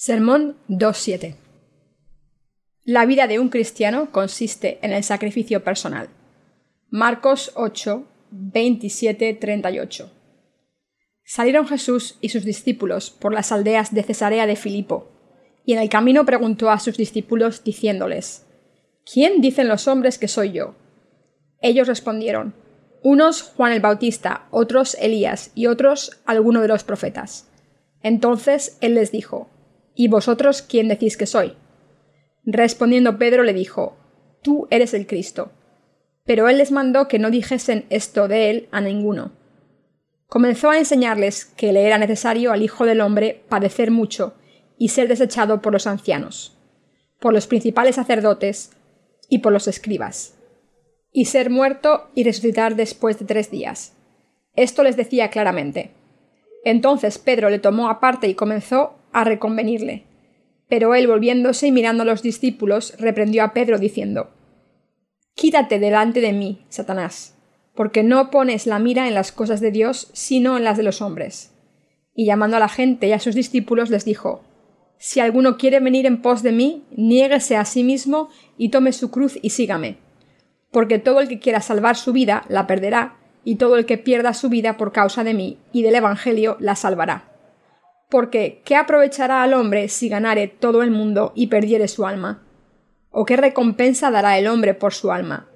Sermón 2.7. La vida de un cristiano consiste en el sacrificio personal. Marcos 8, 27, 38. Salieron Jesús y sus discípulos por las aldeas de Cesarea de Filipo, y en el camino preguntó a sus discípulos diciéndoles: ¿Quién dicen los hombres que soy yo? Ellos respondieron: unos Juan el Bautista, otros Elías y otros alguno de los profetas. Entonces él les dijo: ¿Y vosotros quién decís que soy? Respondiendo Pedro le dijo: Tú eres el Cristo. Pero él les mandó que no dijesen esto de él a ninguno. Comenzó a enseñarles que le era necesario al Hijo del Hombre padecer mucho y ser desechado por los ancianos, por los principales sacerdotes y por los escribas, y ser muerto y resucitar después de 3 días. Esto les decía claramente. Entonces Pedro le tomó aparte y comenzó a reconvenirle. Pero él, volviéndose y mirando a los discípulos, reprendió a Pedro diciendo: Quítate delante de mí, Satanás, porque no pones la mira en las cosas de Dios, sino en las de los hombres. Y llamando a la gente y a sus discípulos les dijo: Si alguno quiere venir en pos de mí, niéguese a sí mismo y tome su cruz y sígame. Porque todo el que quiera salvar su vida la perderá, y todo el que pierda su vida por causa de mí y del evangelio la salvará. Porque ¿qué aprovechará al hombre si ganare todo el mundo y perdiere su alma? ¿O qué recompensa dará el hombre por su alma?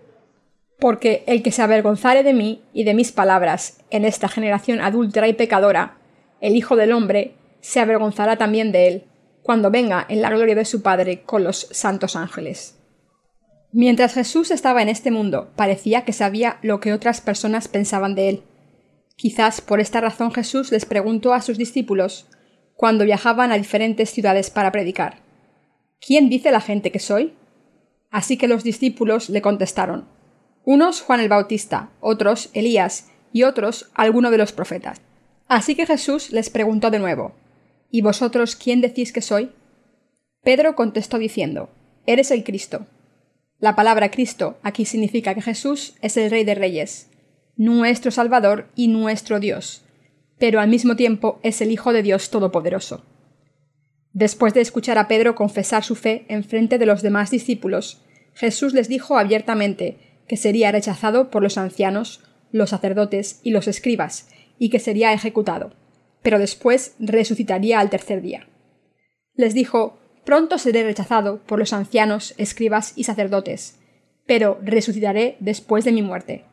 Porque el que se avergonzare de mí y de mis palabras en esta generación adúltera y pecadora, el Hijo del Hombre se avergonzará también de él, cuando venga en la gloria de su Padre con los santos ángeles. Mientras Jesús estaba en este mundo, parecía que sabía lo que otras personas pensaban de él. Quizás por esta razón Jesús les preguntó a sus discípulos cuando viajaban a diferentes ciudades para predicar: ¿Quién dice la gente que soy? Así que los discípulos le contestaron: unos Juan el Bautista, otros Elías y otros alguno de los profetas. Así que Jesús les preguntó de nuevo: ¿Y vosotros quién decís que soy? Pedro contestó diciendo: Eres el Cristo. La palabra Cristo aquí significa que Jesús es el Rey de Reyes, nuestro Salvador y nuestro Dios, pero al mismo tiempo es el Hijo de Dios Todopoderoso. Después de escuchar a Pedro confesar su fe en frente de los demás discípulos, Jesús les dijo abiertamente que sería rechazado por los ancianos, los sacerdotes y los escribas, y que sería ejecutado, pero después resucitaría al tercer día. Les dijo: Pronto seré rechazado por los ancianos, escribas y sacerdotes, pero resucitaré después de mi muerte.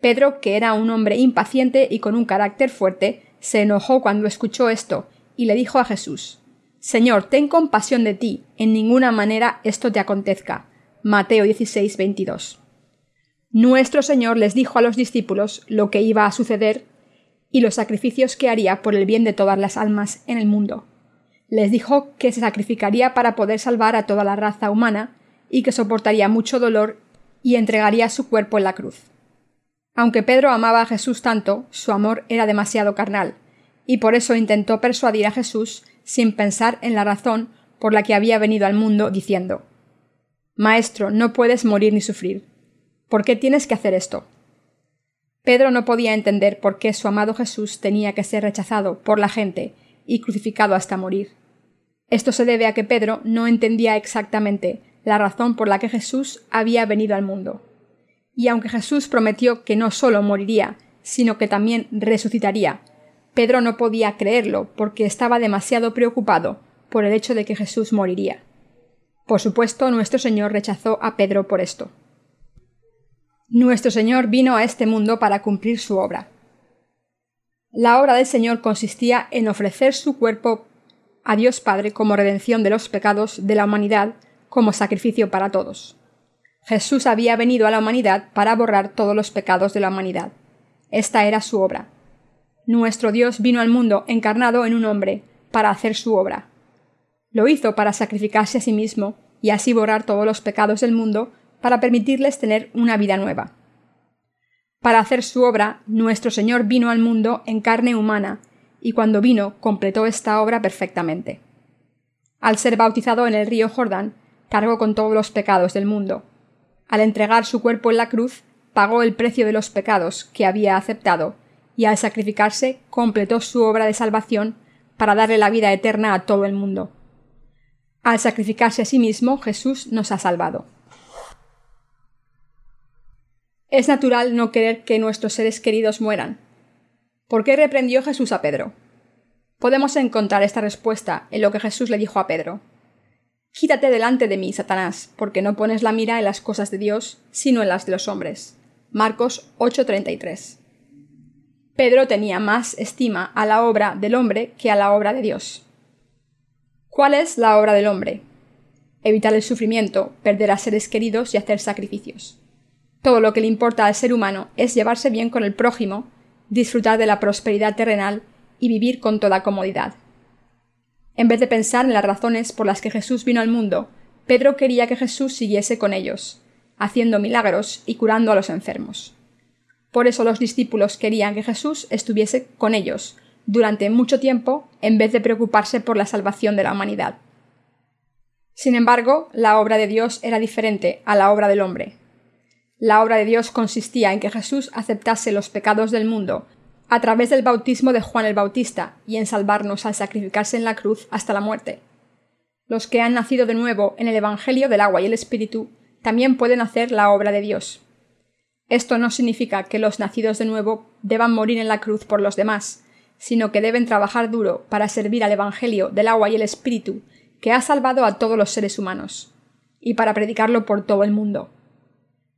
Pedro, que era un hombre impaciente y con un carácter fuerte, se enojó cuando escuchó esto y le dijo a Jesús: Señor, ten compasión de ti, en ninguna manera esto te acontezca. Mateo 16, 22. Nuestro Señor les dijo a los discípulos lo que iba a suceder y los sacrificios que haría por el bien de todas las almas en el mundo. Les dijo que se sacrificaría para poder salvar a toda la raza humana y que soportaría mucho dolor y entregaría su cuerpo en la cruz. Aunque Pedro amaba a Jesús tanto, su amor era demasiado carnal, y por eso intentó persuadir a Jesús sin pensar en la razón por la que había venido al mundo, diciendo: Maestro, no puedes morir ni sufrir. ¿Por qué tienes que hacer esto? Pedro no podía entender por qué su amado Jesús tenía que ser rechazado por la gente y crucificado hasta morir. Esto se debe a que Pedro no entendía exactamente la razón por la que Jesús había venido al mundo. Y aunque Jesús prometió que no solo moriría, sino que también resucitaría, Pedro no podía creerlo porque estaba demasiado preocupado por el hecho de que Jesús moriría. Por supuesto, nuestro Señor rechazó a Pedro por esto. Nuestro Señor vino a este mundo para cumplir su obra. La obra del Señor consistía en ofrecer su cuerpo a Dios Padre como redención de los pecados de la humanidad, como sacrificio para todos. Jesús había venido a la humanidad para borrar todos los pecados de la humanidad. Esta era su obra. Nuestro Dios vino al mundo encarnado en un hombre para hacer su obra. Lo hizo para sacrificarse a sí mismo y así borrar todos los pecados del mundo para permitirles tener una vida nueva. Para hacer su obra, nuestro Señor vino al mundo en carne humana y cuando vino completó esta obra perfectamente. Al ser bautizado en el río Jordán, cargó con todos los pecados del mundo. Al entregar su cuerpo en la cruz, pagó el precio de los pecados que había aceptado y al sacrificarse completó su obra de salvación para darle la vida eterna a todo el mundo. Al sacrificarse a sí mismo, Jesús nos ha salvado. Es natural no querer que nuestros seres queridos mueran. ¿Por qué reprendió Jesús a Pedro? Podemos encontrar esta respuesta en lo que Jesús le dijo a Pedro. «Quítate delante de mí, Satanás, porque no pones la mira en las cosas de Dios, sino en las de los hombres». Marcos 8, 33. Pedro tenía más estima a la obra del hombre que a la obra de Dios. ¿Cuál es la obra del hombre? Evitar el sufrimiento, perder a seres queridos y hacer sacrificios. Todo lo que le importa al ser humano es llevarse bien con el prójimo, disfrutar de la prosperidad terrenal y vivir con toda comodidad. En vez de pensar en las razones por las que Jesús vino al mundo, Pedro quería que Jesús siguiese con ellos, haciendo milagros y curando a los enfermos. Por eso los discípulos querían que Jesús estuviese con ellos durante mucho tiempo en vez de preocuparse por la salvación de la humanidad. Sin embargo, la obra de Dios era diferente a la obra del hombre. La obra de Dios consistía en que Jesús aceptase los pecados del mundo a través del bautismo de Juan el Bautista y en salvarnos al sacrificarse en la cruz hasta la muerte. Los que han nacido de nuevo en el Evangelio del agua y el Espíritu también pueden hacer la obra de Dios. Esto no significa que los nacidos de nuevo deban morir en la cruz por los demás, sino que deben trabajar duro para servir al Evangelio del agua y el Espíritu, que ha salvado a todos los seres humanos, y para predicarlo por todo el mundo.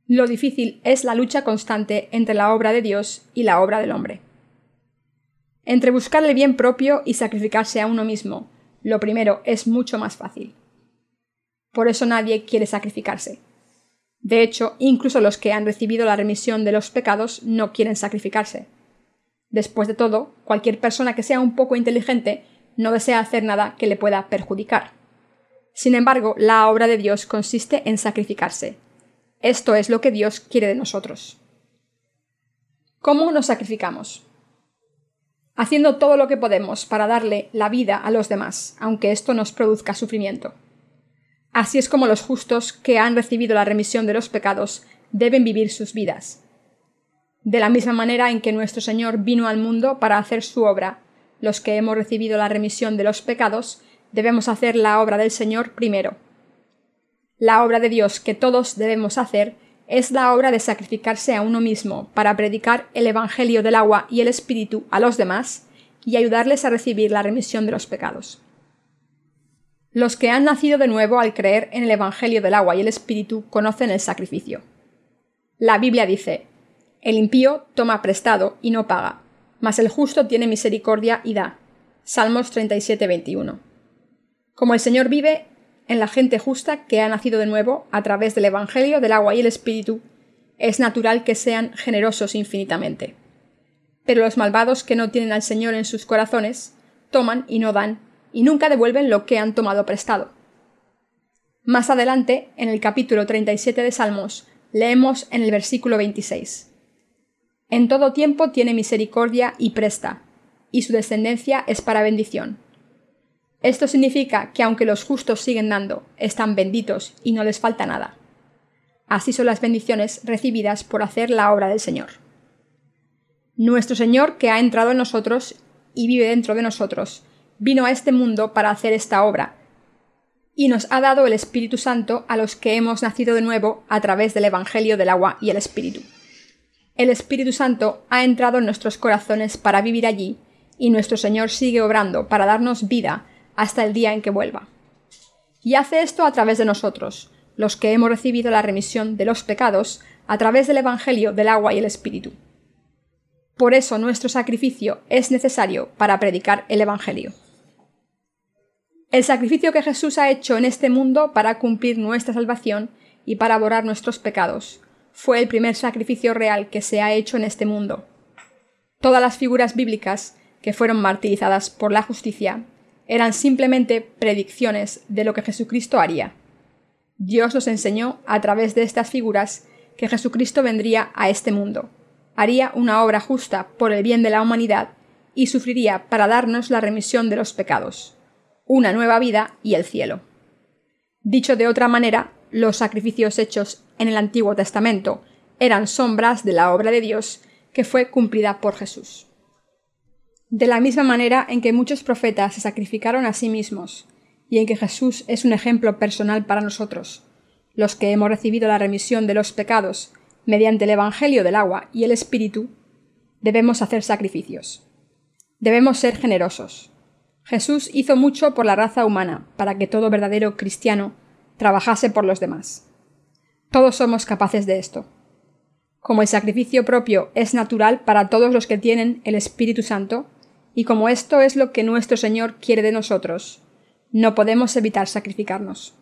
Lo difícil es la lucha constante entre la obra de Dios y la obra del hombre. Entre buscar el bien propio y sacrificarse a uno mismo, lo primero es mucho más fácil. Por eso nadie quiere sacrificarse. De hecho, incluso los que han recibido la remisión de los pecados no quieren sacrificarse. Después de todo, cualquier persona que sea un poco inteligente no desea hacer nada que le pueda perjudicar. Sin embargo, la obra de Dios consiste en sacrificarse. Esto es lo que Dios quiere de nosotros. ¿Cómo nos sacrificamos? Haciendo todo lo que podemos para darle la vida a los demás, aunque esto nos produzca sufrimiento. Así es como los justos que han recibido la remisión de los pecados deben vivir sus vidas. De la misma manera en que nuestro Señor vino al mundo para hacer su obra, los que hemos recibido la remisión de los pecados debemos hacer la obra del Señor primero. La obra de Dios que todos debemos hacer es la obra de sacrificarse a uno mismo para predicar el Evangelio del agua y el Espíritu a los demás y ayudarles a recibir la remisión de los pecados. Los que han nacido de nuevo al creer en el Evangelio del agua y el Espíritu conocen el sacrificio. La Biblia dice: «El impío toma prestado y no paga, mas el justo tiene misericordia y da». Salmos 37, 21. Como el Señor vive, en la gente justa que ha nacido de nuevo a través del Evangelio del agua y el Espíritu, es natural que sean generosos infinitamente. Pero los malvados que no tienen al Señor en sus corazones, toman y no dan, y nunca devuelven lo que han tomado prestado. Más adelante, en el capítulo 37 de Salmos, leemos en el versículo 26. En todo tiempo tiene misericordia y presta, y su descendencia es para bendición. Esto significa que aunque los justos siguen dando, están benditos y no les falta nada. Así son las bendiciones recibidas por hacer la obra del Señor. Nuestro Señor, que ha entrado en nosotros y vive dentro de nosotros, vino a este mundo para hacer esta obra, y nos ha dado el Espíritu Santo a los que hemos nacido de nuevo a través del Evangelio del agua y el Espíritu. El Espíritu Santo ha entrado en nuestros corazones para vivir allí, y nuestro Señor sigue obrando para darnos vida hasta el día en que vuelva. Y hace esto a través de nosotros, los que hemos recibido la remisión de los pecados a través del Evangelio del agua y el Espíritu. Por eso nuestro sacrificio es necesario para predicar el Evangelio. El sacrificio que Jesús ha hecho en este mundo para cumplir nuestra salvación y para borrar nuestros pecados fue el primer sacrificio real que se ha hecho en este mundo. Todas las figuras bíblicas que fueron martirizadas por la justicia eran simplemente predicciones de lo que Jesucristo haría. Dios nos enseñó a través de estas figuras que Jesucristo vendría a este mundo, haría una obra justa por el bien de la humanidad y sufriría para darnos la remisión de los pecados, una nueva vida y el cielo. Dicho de otra manera, los sacrificios hechos en el Antiguo Testamento eran sombras de la obra de Dios que fue cumplida por Jesús. De la misma manera en que muchos profetas se sacrificaron a sí mismos, y en que Jesús es un ejemplo personal para nosotros, los que hemos recibido la remisión de los pecados mediante el Evangelio del agua y el Espíritu, debemos hacer sacrificios. Debemos ser generosos. Jesús hizo mucho por la raza humana para que todo verdadero cristiano trabajase por los demás. Todos somos capaces de esto. Como el sacrificio propio es natural para todos los que tienen el Espíritu Santo, y como esto es lo que nuestro Señor quiere de nosotros, no podemos evitar sacrificarnos.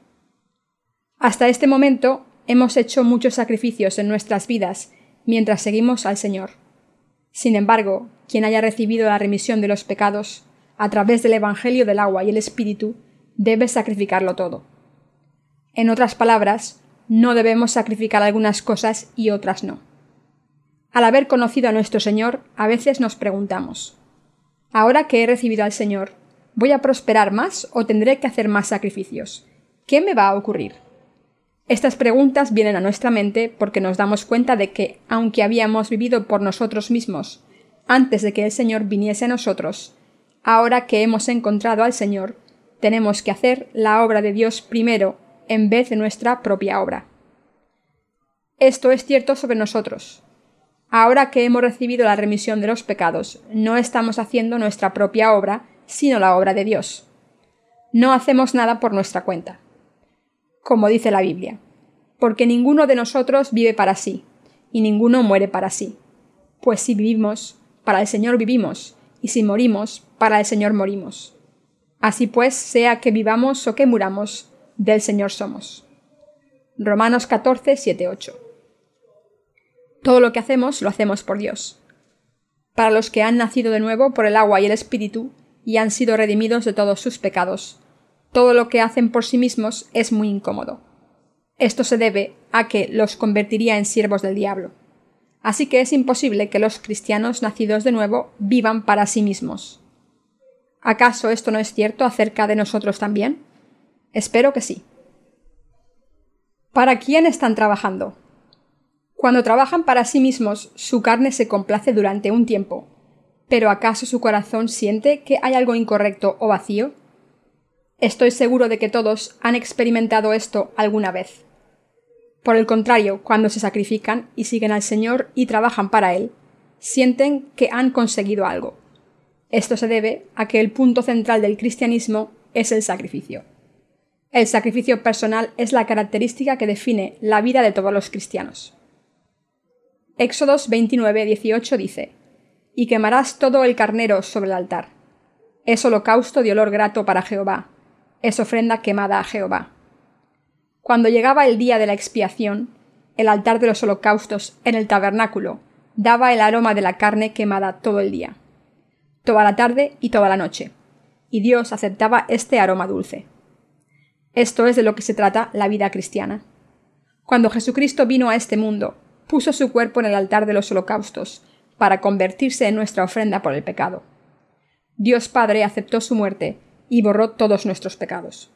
Hasta este momento hemos hecho muchos sacrificios en nuestras vidas mientras seguimos al Señor. Sin embargo, quien haya recibido la remisión de los pecados a través del Evangelio del agua y el Espíritu debe sacrificarlo todo. En otras palabras, no debemos sacrificar algunas cosas y otras no. Al haber conocido a nuestro Señor, a veces nos preguntamos: ahora que he recibido al Señor, ¿voy a prosperar más o tendré que hacer más sacrificios? ¿Qué me va a ocurrir? Estas preguntas vienen a nuestra mente porque nos damos cuenta de que, aunque habíamos vivido por nosotros mismos antes de que el Señor viniese a nosotros, ahora que hemos encontrado al Señor, tenemos que hacer la obra de Dios primero en vez de nuestra propia obra. Esto es cierto sobre nosotros. Ahora que hemos recibido la remisión de los pecados, no estamos haciendo nuestra propia obra, sino la obra de Dios. No hacemos nada por nuestra cuenta, como dice la Biblia, porque ninguno de nosotros vive para sí, y ninguno muere para sí. Pues si vivimos, para el Señor vivimos, y si morimos, para el Señor morimos. Así pues, sea que vivamos o que muramos, del Señor somos. Romanos 14, 7-8. Todo lo que hacemos, lo hacemos por Dios. Para los que han nacido de nuevo por el agua y el Espíritu, y han sido redimidos de todos sus pecados, todo lo que hacen por sí mismos es muy incómodo. Esto se debe a que los convertiría en siervos del diablo. Así que es imposible que los cristianos nacidos de nuevo vivan para sí mismos. ¿Acaso esto no es cierto acerca de nosotros también? Espero que sí. ¿Para quién están trabajando? Cuando trabajan para sí mismos, su carne se complace durante un tiempo. ¿Pero acaso su corazón siente que hay algo incorrecto o vacío? Estoy seguro de que todos han experimentado esto alguna vez. Por el contrario, cuando se sacrifican y siguen al Señor y trabajan para Él, sienten que han conseguido algo. Esto se debe a que el punto central del cristianismo es el sacrificio. El sacrificio personal es la característica que define la vida de todos los cristianos. Éxodos 29, 18 dice: «Y quemarás todo el carnero sobre el altar. Es holocausto de olor grato para Jehová. Es ofrenda quemada a Jehová». Cuando llegaba el día de la expiación, el altar de los holocaustos en el tabernáculo daba el aroma de la carne quemada todo el día, toda la tarde y toda la noche, y Dios aceptaba este aroma dulce. Esto es de lo que se trata la vida cristiana. Cuando Jesucristo vino a este mundo, puso su cuerpo en el altar de los holocaustos para convertirse en nuestra ofrenda por el pecado. Dios Padre aceptó su muerte y borró todos nuestros pecados.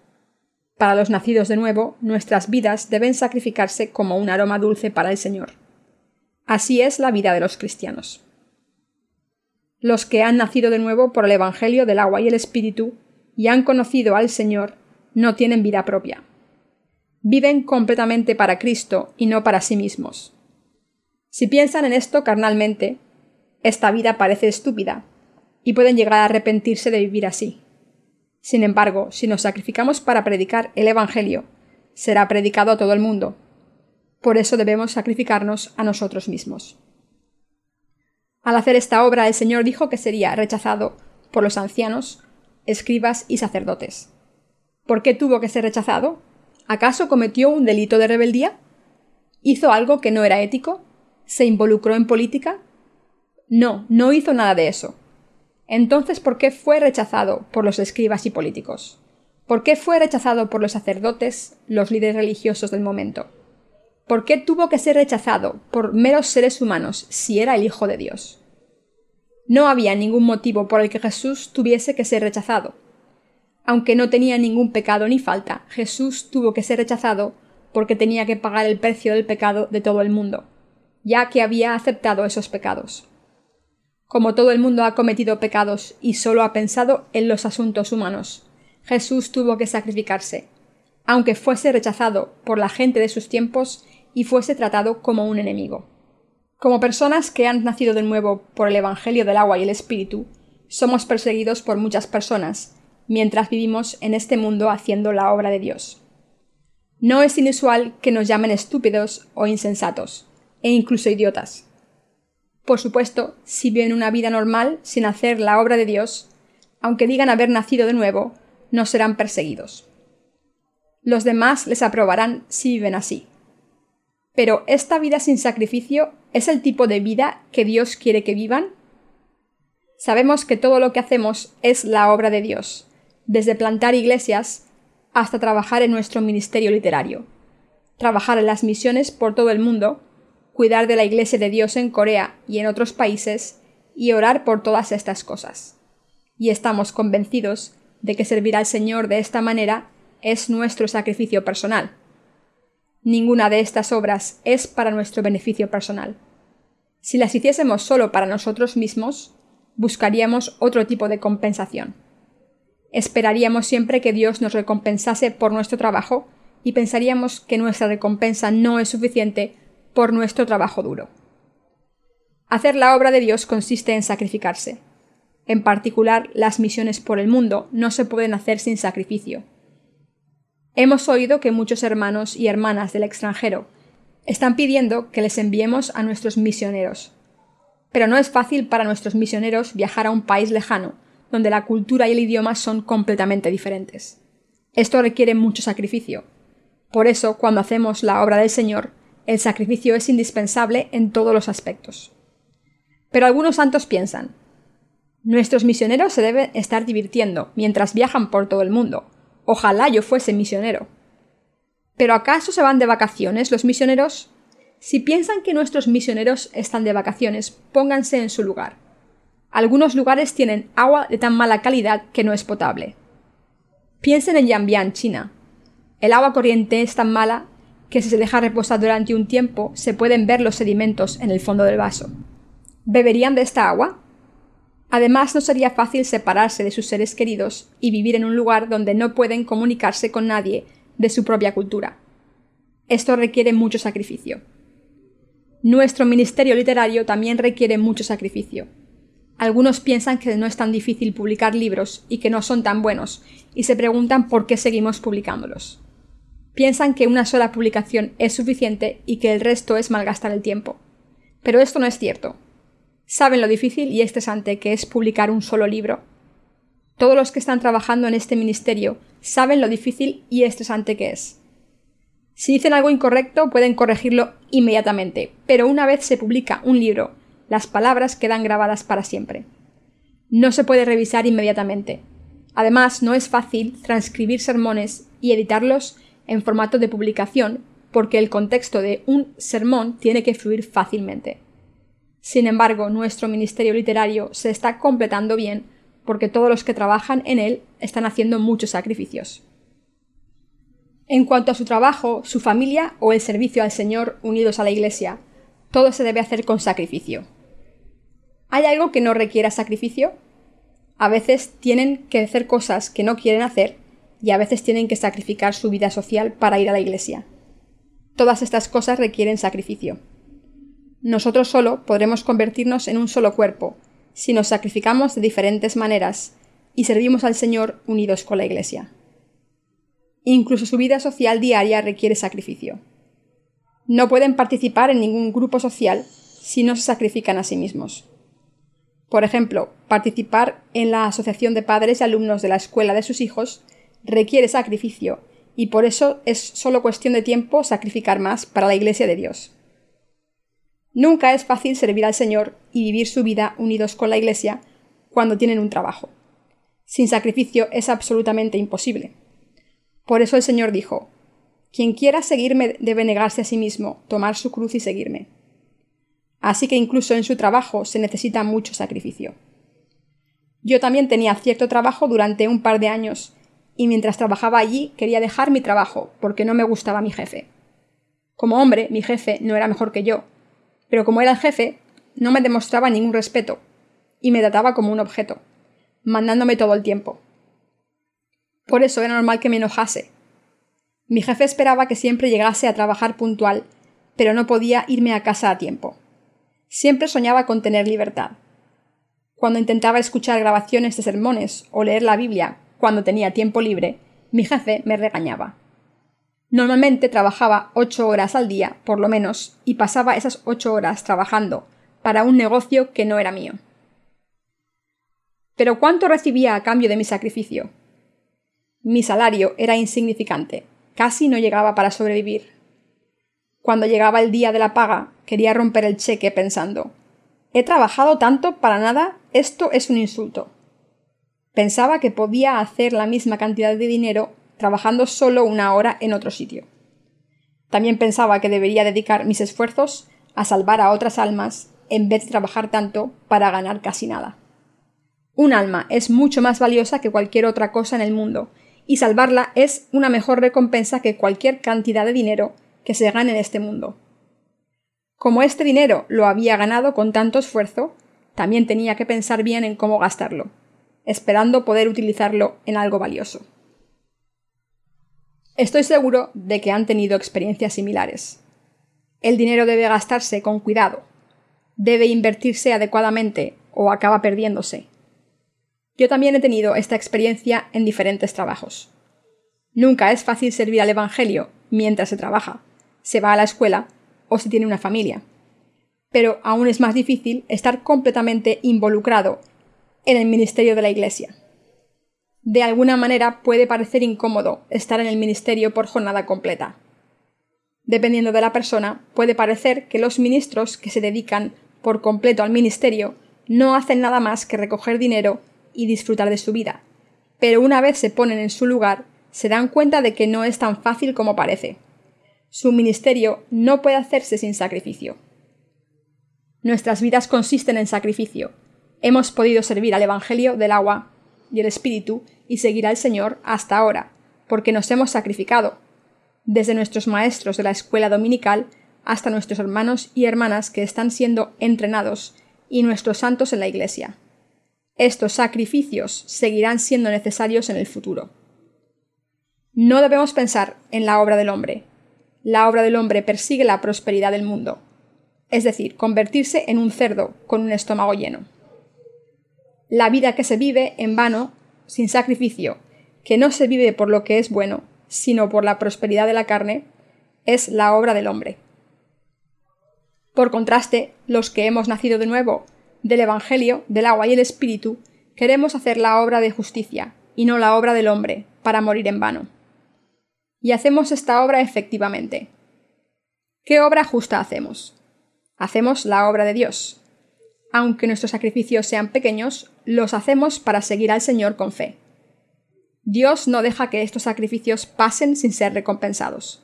Para los nacidos de nuevo, nuestras vidas deben sacrificarse como un aroma dulce para el Señor. Así es la vida de los cristianos. Los que han nacido de nuevo por el Evangelio del agua y el Espíritu y han conocido al Señor no tienen vida propia. Viven completamente para Cristo y no para sí mismos. Si piensan en esto carnalmente, esta vida parece estúpida y pueden llegar a arrepentirse de vivir así. Sin embargo, si nos sacrificamos para predicar el Evangelio, será predicado a todo el mundo. Por eso debemos sacrificarnos a nosotros mismos. Al hacer esta obra, el Señor dijo que sería rechazado por los ancianos, escribas y sacerdotes. ¿Por qué tuvo que ser rechazado? ¿Acaso cometió un delito de rebeldía? ¿Hizo algo que no era ético? ¿Se involucró en política? No, no hizo nada de eso. Entonces, ¿por qué fue rechazado por los escribas y políticos? ¿Por qué fue rechazado por los sacerdotes, los líderes religiosos del momento? ¿Por qué tuvo que ser rechazado por meros seres humanos si era el Hijo de Dios? No había ningún motivo por el que Jesús tuviese que ser rechazado. Aunque no tenía ningún pecado ni falta, Jesús tuvo que ser rechazado porque tenía que pagar el precio del pecado de todo el mundo, ya que había aceptado esos pecados. Como todo el mundo ha cometido pecados y solo ha pensado en los asuntos humanos, Jesús tuvo que sacrificarse, aunque fuese rechazado por la gente de sus tiempos y fuese tratado como un enemigo. Como personas que han nacido de nuevo por el Evangelio del agua y el Espíritu, somos perseguidos por muchas personas mientras vivimos en este mundo haciendo la obra de Dios. No es inusual que nos llamen estúpidos o insensatos, e incluso idiotas. Por supuesto, si viven una vida normal sin hacer la obra de Dios, aunque digan haber nacido de nuevo, no serán perseguidos. Los demás les aprobarán si viven así. Pero ¿esta vida sin sacrificio es el tipo de vida que Dios quiere que vivan? Sabemos que todo lo que hacemos es la obra de Dios, desde plantar iglesias hasta trabajar en nuestro ministerio literario, trabajar en las misiones por todo el mundo, cuidar de la Iglesia de Dios en Corea y en otros países y orar por todas estas cosas. Y estamos convencidos de que servir al Señor de esta manera es nuestro sacrificio personal. Ninguna de estas obras es para nuestro beneficio personal. Si las hiciésemos solo para nosotros mismos, buscaríamos otro tipo de compensación. Esperaríamos siempre que Dios nos recompensase por nuestro trabajo y pensaríamos que nuestra recompensa no es suficiente por nuestro trabajo duro. Hacer la obra de Dios consiste en sacrificarse. En particular, las misiones por el mundo no se pueden hacer sin sacrificio. Hemos oído que muchos hermanos y hermanas del extranjero están pidiendo que les enviemos a nuestros misioneros. Pero no es fácil para nuestros misioneros viajar a un país lejano, donde la cultura y el idioma son completamente diferentes. Esto requiere mucho sacrificio. Por eso, cuando hacemos la obra del Señor, el sacrificio es indispensable en todos los aspectos. Pero algunos santos piensan, nuestros misioneros se deben estar divirtiendo mientras viajan por todo el mundo. Ojalá yo fuese misionero. ¿Pero acaso se van de vacaciones los misioneros? Si piensan que nuestros misioneros están de vacaciones, pónganse en su lugar. Algunos lugares tienen agua de tan mala calidad que no es potable. Piensen en Yanbian, China. El agua corriente es tan mala que si se deja reposar durante un tiempo se pueden ver los sedimentos en el fondo del vaso. ¿Beberían de esta agua? Además, no sería fácil separarse de sus seres queridos y vivir en un lugar donde no pueden comunicarse con nadie de su propia cultura. Esto requiere mucho sacrificio. Nuestro ministerio literario también requiere mucho sacrificio. Algunos piensan que no es tan difícil publicar libros y que no son tan buenos, y se preguntan por qué seguimos publicándolos. Piensan que una sola publicación es suficiente y que el resto es malgastar el tiempo. Pero esto no es cierto. ¿Saben lo difícil y estresante que es publicar un solo libro? Todos los que están trabajando en este ministerio saben lo difícil y estresante que es. Si dicen algo incorrecto, pueden corregirlo inmediatamente, pero una vez se publica un libro, las palabras quedan grabadas para siempre. No se puede revisar inmediatamente. Además, no es fácil transcribir sermones y editarlos en formato de publicación porque el contexto de un sermón tiene que fluir fácilmente. Sin embargo, nuestro ministerio literario se está completando bien porque todos los que trabajan en él están haciendo muchos sacrificios. En cuanto a su trabajo, su familia o el servicio al Señor unidos a la Iglesia, todo se debe hacer con sacrificio. ¿Hay algo que no requiera sacrificio? A veces tienen que hacer cosas que no quieren hacer y a veces tienen que sacrificar su vida social para ir a la Iglesia. Todas estas cosas requieren sacrificio. Nosotros solo podremos convertirnos en un solo cuerpo si nos sacrificamos de diferentes maneras y servimos al Señor unidos con la Iglesia. Incluso su vida social diaria requiere sacrificio. No pueden participar en ningún grupo social si no se sacrifican a sí mismos. Por ejemplo, participar en la asociación de padres y alumnos de la escuela de sus hijos requiere sacrificio y por eso es solo cuestión de tiempo sacrificar más para la Iglesia de Dios. Nunca es fácil servir al Señor y vivir su vida unidos con la Iglesia cuando tienen un trabajo. Sin sacrificio es absolutamente imposible. Por eso el Señor dijo, quien quiera seguirme debe negarse a sí mismo, tomar su cruz y seguirme. Así que incluso en su trabajo se necesita mucho sacrificio. Yo también tenía cierto trabajo durante un par de años y mientras trabajaba allí quería dejar mi trabajo porque no me gustaba mi jefe. Como hombre, mi jefe no era mejor que yo, pero como era el jefe, no me demostraba ningún respeto y me trataba como un objeto, mandándome todo el tiempo. Por eso era normal que me enojase. Mi jefe esperaba que siempre llegase a trabajar puntual, pero no podía irme a casa a tiempo. Siempre soñaba con tener libertad. Cuando intentaba escuchar grabaciones de sermones o leer la Biblia cuando tenía tiempo libre, mi jefe me regañaba. Normalmente trabajaba 8 horas al día, por lo menos, y pasaba esas 8 horas trabajando para un negocio que no era mío. ¿Pero cuánto recibía a cambio de mi sacrificio? Mi salario era insignificante, casi no llegaba para sobrevivir. Cuando llegaba el día de la paga, quería romper el cheque pensando, «He trabajado tanto para nada, esto es un insulto». Pensaba que podía hacer la misma cantidad de dinero trabajando solo 1 hora en otro sitio. También pensaba que debería dedicar mis esfuerzos a salvar a otras almas en vez de trabajar tanto para ganar casi nada. Un alma es mucho más valiosa que cualquier otra cosa en el mundo, y salvarla es una mejor recompensa que cualquier cantidad de dinero que se gane en este mundo. Como este dinero lo había ganado con tanto esfuerzo, también tenía que pensar bien en cómo gastarlo, esperando poder utilizarlo en algo valioso. Estoy seguro de que han tenido experiencias similares. El dinero debe gastarse con cuidado, debe invertirse adecuadamente o acaba perdiéndose. Yo también he tenido esta experiencia en diferentes trabajos. Nunca es fácil servir al Evangelio mientras se trabaja, se va a la escuela o se tiene una familia. Pero aún es más difícil estar completamente involucrado en el ministerio de la Iglesia. De alguna manera puede parecer incómodo estar en el ministerio por jornada completa. Dependiendo de la persona, puede parecer que los ministros que se dedican por completo al ministerio no hacen nada más que recoger dinero y disfrutar de su vida. Pero una vez se ponen en su lugar, se dan cuenta de que no es tan fácil como parece. Su ministerio no puede hacerse sin sacrificio. Nuestras vidas consisten en sacrificio. Hemos podido servir al Evangelio del agua y el Espíritu y seguir al Señor hasta ahora, porque nos hemos sacrificado, desde nuestros maestros de la escuela dominical hasta nuestros hermanos y hermanas que están siendo entrenados y nuestros santos en la Iglesia. Estos sacrificios seguirán siendo necesarios en el futuro. No debemos pensar en la obra del hombre. La obra del hombre persigue la prosperidad del mundo, es decir, convertirse en un cerdo con un estómago lleno. La vida que se vive en vano, sin sacrificio, que no se vive por lo que es bueno, sino por la prosperidad de la carne, es la obra del hombre. Por contraste, los que hemos nacido de nuevo, del Evangelio, del agua y el Espíritu, queremos hacer la obra de justicia, y no la obra del hombre, para morir en vano. Y hacemos esta obra efectivamente. ¿Qué obra justa hacemos? Hacemos la obra de Dios. Aunque nuestros sacrificios sean pequeños, los hacemos para seguir al Señor con fe. Dios no deja que estos sacrificios pasen sin ser recompensados.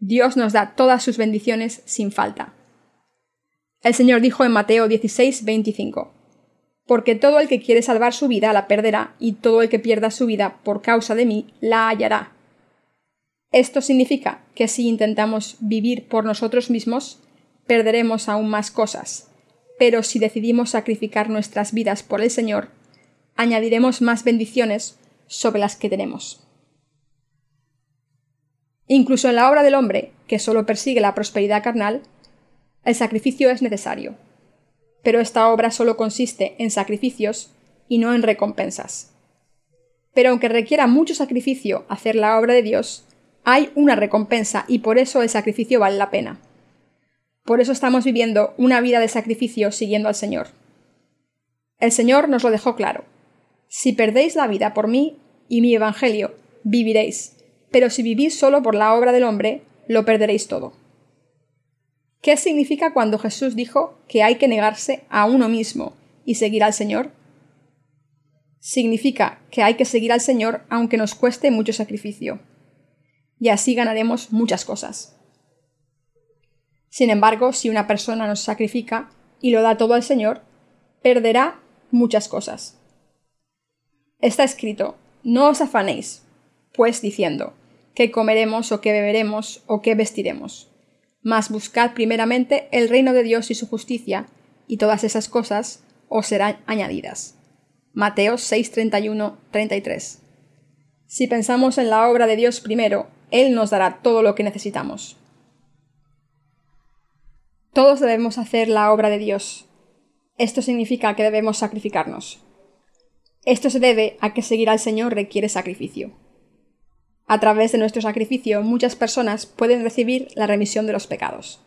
Dios nos da todas sus bendiciones sin falta. El Señor dijo en Mateo 16, 25, «Porque todo el que quiere salvar su vida la perderá, y todo el que pierda su vida por causa de mí la hallará». Esto significa que si intentamos vivir por nosotros mismos, perderemos aún más cosas, pero si decidimos sacrificar nuestras vidas por el Señor, añadiremos más bendiciones sobre las que tenemos. Incluso en la obra del hombre, que solo persigue la prosperidad carnal, el sacrificio es necesario, pero esta obra solo consiste en sacrificios y no en recompensas. Pero aunque requiera mucho sacrificio hacer la obra de Dios, hay una recompensa y por eso el sacrificio vale la pena. Por eso estamos viviendo una vida de sacrificio siguiendo al Señor. El Señor nos lo dejó claro. Si perdéis la vida por mí y mi evangelio, viviréis, pero si vivís solo por la obra del hombre, lo perderéis todo. ¿Qué significa cuando Jesús dijo que hay que negarse a uno mismo y seguir al Señor? Significa que hay que seguir al Señor aunque nos cueste mucho sacrificio. Y así ganaremos muchas cosas. Sin embargo, si una persona nos sacrifica y lo da todo al Señor, perderá muchas cosas. Está escrito, no os afanéis, pues diciendo, qué comeremos o qué beberemos o qué vestiremos. Mas buscad primeramente el reino de Dios y su justicia, y todas esas cosas os serán añadidas. Mateo 6, 31, 33. Si pensamos en la obra de Dios primero, Él nos dará todo lo que necesitamos. Todos debemos hacer la obra de Dios. Esto significa que debemos sacrificarnos. Esto se debe a que seguir al Señor requiere sacrificio. A través de nuestro sacrificio, muchas personas pueden recibir la remisión de los pecados.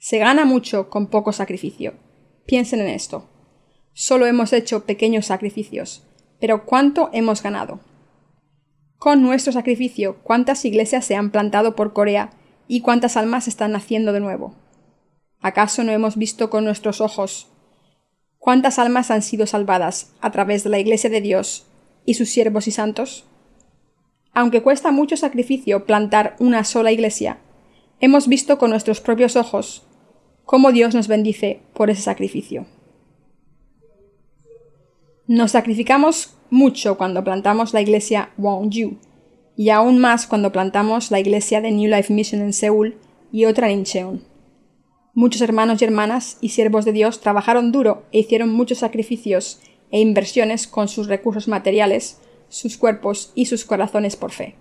Se gana mucho con poco sacrificio. Piensen en esto. Solo hemos hecho pequeños sacrificios, pero ¿cuánto hemos ganado? Con nuestro sacrificio, ¿cuántas iglesias se han plantado por Corea y cuántas almas están naciendo de nuevo? ¿Acaso no hemos visto con nuestros ojos cuántas almas han sido salvadas a través de la Iglesia de Dios y sus siervos y santos? Aunque cuesta mucho sacrificio plantar una sola iglesia, hemos visto con nuestros propios ojos cómo Dios nos bendice por ese sacrificio. Nos sacrificamos mucho cuando plantamos la iglesia Wonju, y aún más cuando plantamos la iglesia de New Life Mission en Seúl y otra en Incheon. Muchos hermanos y hermanas y siervos de Dios trabajaron duro e hicieron muchos sacrificios e inversiones con sus recursos materiales, sus cuerpos y sus corazones por fe.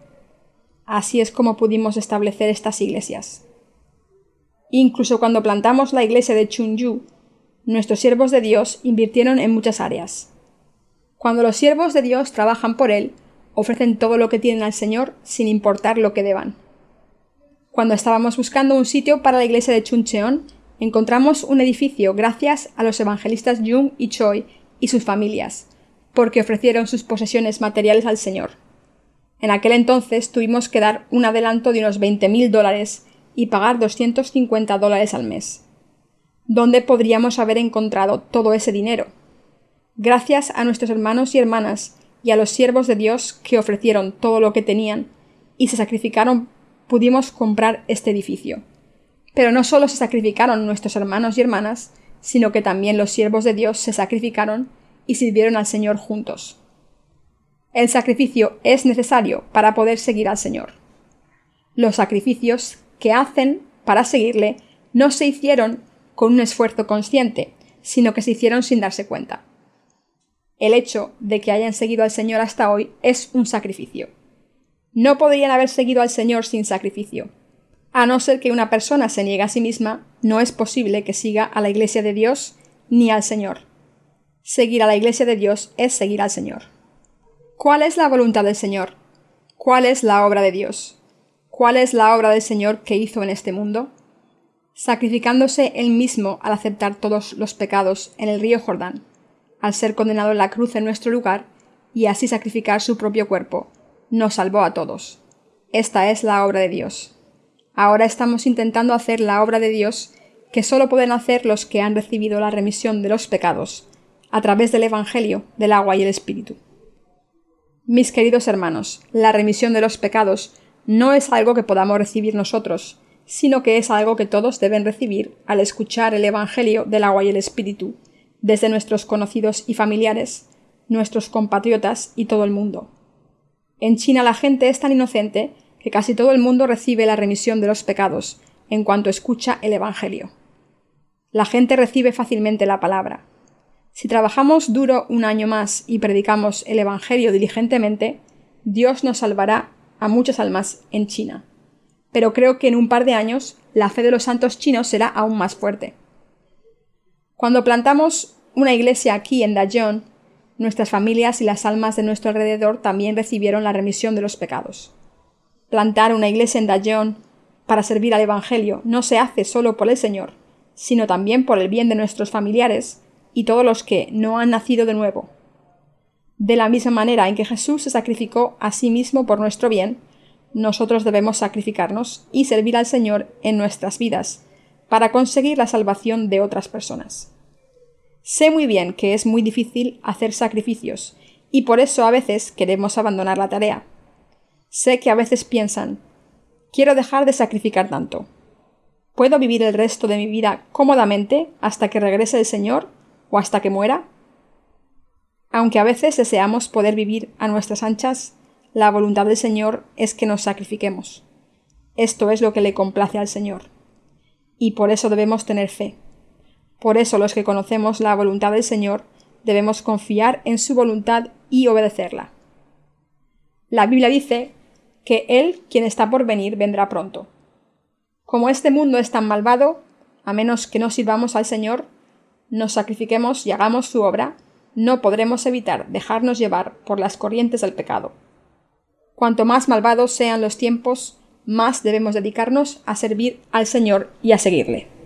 Así es como pudimos establecer estas iglesias. Incluso cuando plantamos la iglesia de Chungju, nuestros siervos de Dios invirtieron en muchas áreas. Cuando los siervos de Dios trabajan por Él, ofrecen todo lo que tienen al Señor sin importar lo que deban. Cuando estábamos buscando un sitio para la iglesia de Chuncheon, encontramos un edificio gracias a los evangelistas Jung y Choi y sus familias, porque ofrecieron sus posesiones materiales al Señor. En aquel entonces tuvimos que dar un adelanto de unos $20,000 y pagar $250 al mes. ¿Dónde podríamos haber encontrado todo ese dinero? Gracias a nuestros hermanos y hermanas y a los siervos de Dios que ofrecieron todo lo que tenían y se sacrificaron, pudimos comprar este edificio. Pero no solo se sacrificaron nuestros hermanos y hermanas, sino que también los siervos de Dios se sacrificaron y sirvieron al Señor juntos. El sacrificio es necesario para poder seguir al Señor. Los sacrificios que hacen para seguirle no se hicieron con un esfuerzo consciente, sino que se hicieron sin darse cuenta. El hecho de que hayan seguido al Señor hasta hoy es un sacrificio. No podrían haber seguido al Señor sin sacrificio. A no ser que una persona se niegue a sí misma, no es posible que siga a la Iglesia de Dios ni al Señor. Seguir a la Iglesia de Dios es seguir al Señor. ¿Cuál es la voluntad del Señor? ¿Cuál es la obra de Dios? ¿Cuál es la obra del Señor que hizo en este mundo? Sacrificándose Él mismo al aceptar todos los pecados en el río Jordán, al ser condenado en la cruz en nuestro lugar y así sacrificar su propio cuerpo, nos salvó a todos. Esta es la obra de Dios. Ahora estamos intentando hacer la obra de Dios que solo pueden hacer los que han recibido la remisión de los pecados a través del Evangelio, del agua y el Espíritu. Mis queridos hermanos, la remisión de los pecados no es algo que podamos recibir nosotros, sino que es algo que todos deben recibir al escuchar el Evangelio del agua y el Espíritu, desde nuestros conocidos y familiares, nuestros compatriotas y todo el mundo. En China la gente es tan inocente que casi todo el mundo recibe la remisión de los pecados en cuanto escucha el Evangelio. La gente recibe fácilmente la palabra. Si trabajamos duro un año más y predicamos el Evangelio diligentemente, Dios nos salvará a muchas almas en China. Pero creo que en un par de años la fe de los santos chinos será aún más fuerte. Cuando plantamos una iglesia aquí en Daejeon, nuestras familias y las almas de nuestro alrededor también recibieron la remisión de los pecados. Plantar una iglesia en Daejeon para servir al Evangelio no se hace solo por el Señor, sino también por el bien de nuestros familiares y todos los que no han nacido de nuevo. De la misma manera en que Jesús se sacrificó a sí mismo por nuestro bien, nosotros debemos sacrificarnos y servir al Señor en nuestras vidas, para conseguir la salvación de otras personas. Sé muy bien que es muy difícil hacer sacrificios, y por eso a veces queremos abandonar la tarea. Sé que a veces piensan, quiero dejar de sacrificar tanto. ¿Puedo vivir el resto de mi vida cómodamente hasta que regrese el Señor o hasta que muera? Aunque a veces deseamos poder vivir a nuestras anchas, la voluntad del Señor es que nos sacrifiquemos. Esto es lo que le complace al Señor. Y por eso debemos tener fe. Por eso los que conocemos la voluntad del Señor debemos confiar en su voluntad y obedecerla. La Biblia dice que Él, quien está por venir, vendrá pronto. Como este mundo es tan malvado, a menos que no sirvamos al Señor, nos sacrifiquemos y hagamos su obra, no podremos evitar dejarnos llevar por las corrientes del pecado. Cuanto más malvados sean los tiempos, más debemos dedicarnos a servir al Señor y a seguirle.